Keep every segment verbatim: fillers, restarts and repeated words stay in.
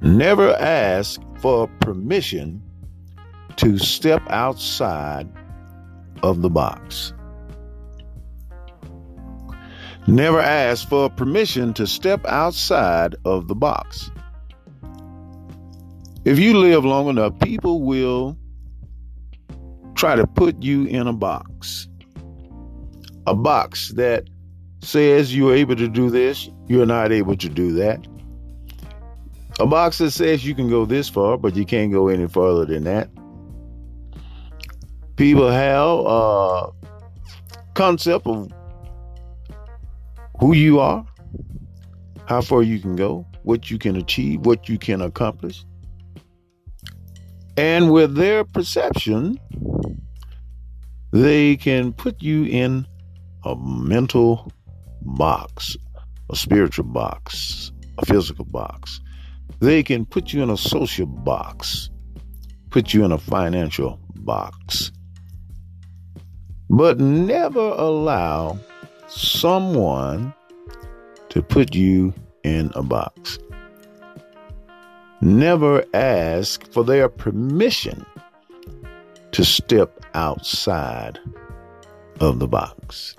Never ask for permission to step outside of the box. Never ask for permission to step outside of the box. If you live long enough, people will try to put you in a box. A box that says you're able to do this, you're not able to do that. A box that says you can go this far, but you can't go any further than that. People have a concept of who you are, how far you can go, what you can achieve, what you can accomplish. And with their perception, they can put you in a mental box, a spiritual box, a physical box. They can put you in a social box, put you in a financial box. But never allow someone to put you in a box. Never ask for their permission to step outside of the box.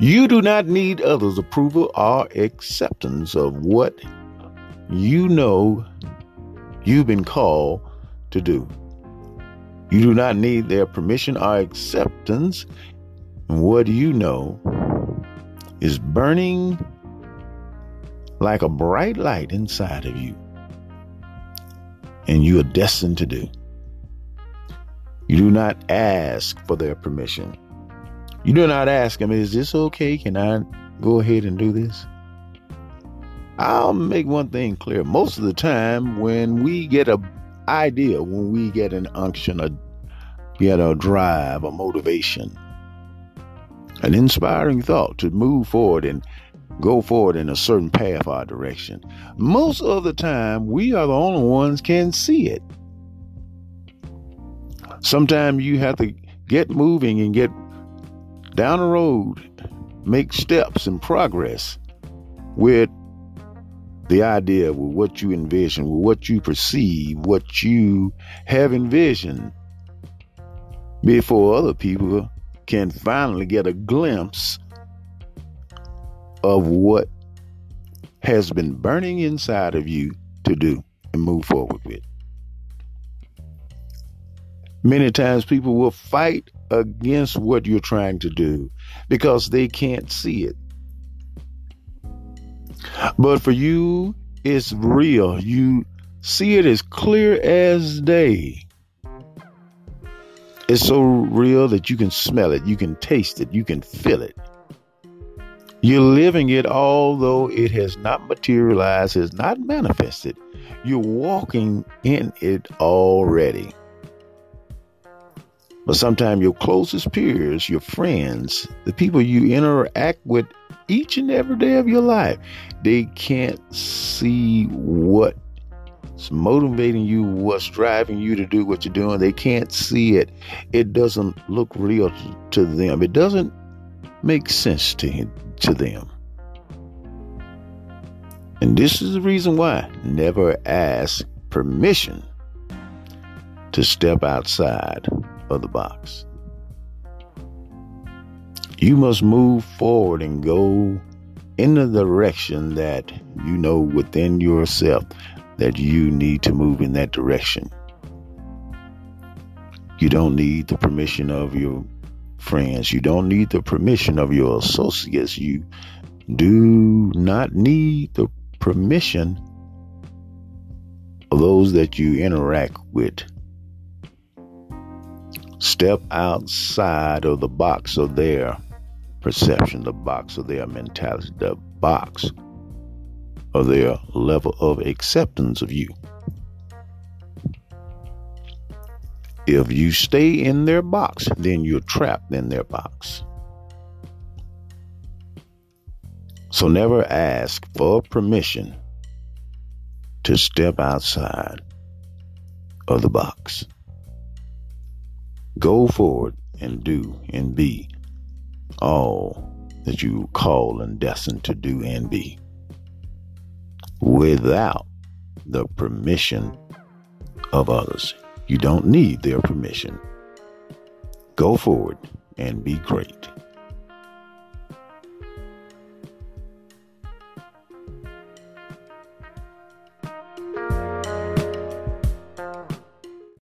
You do not need others' approval or acceptance of what you know you've been called to do. You do not need their permission or acceptance in what you know is burning like a bright light inside of you and you are destined to do. You do not ask for their permission. You do not ask them, is this okay? Can I go ahead and do this? I'll make one thing clear. Most of the time when we get an idea, when we get an unction, a, get a drive, a motivation, an inspiring thought to move forward and go forward in a certain path or direction, most of the time we are the only ones can see it. Sometimes you have to get moving and get down the road, make steps and progress with the idea, with what you envision, with what you perceive, what you have envisioned, before other people can finally get a glimpse of what has been burning inside of you to do and move forward with. Many times people will fight against what you're trying to do because they can't see it. But for you, it's real. You see it as clear as day. It's so real that you can smell it, you can taste it, you can feel it. You're living it, although it has not materialized, has not manifested. You're walking in it already. But sometimes your closest peers, your friends, the people you interact with each and every day of your life, they can't see what's motivating you, what's driving you to do what you're doing. They can't see it. It doesn't look real to them. It doesn't make sense to, to them. And this is the reason why never ask permission to step outside of the box. You must move forward and go in the direction that you know within yourself that you need to move in that direction. You don't need the permission of your friends. You don't need the permission of your associates. You do not need the permission of those that you interact with. Step outside of the box of their perception, the box of their mentality, the box of their level of acceptance of you. If you stay in their box, then you're trapped in their box. So never ask for permission to step outside of the box. Go forward and do and be all that you call and destined to do and be. without the permission of others. You don't need their permission. Go forward and be great.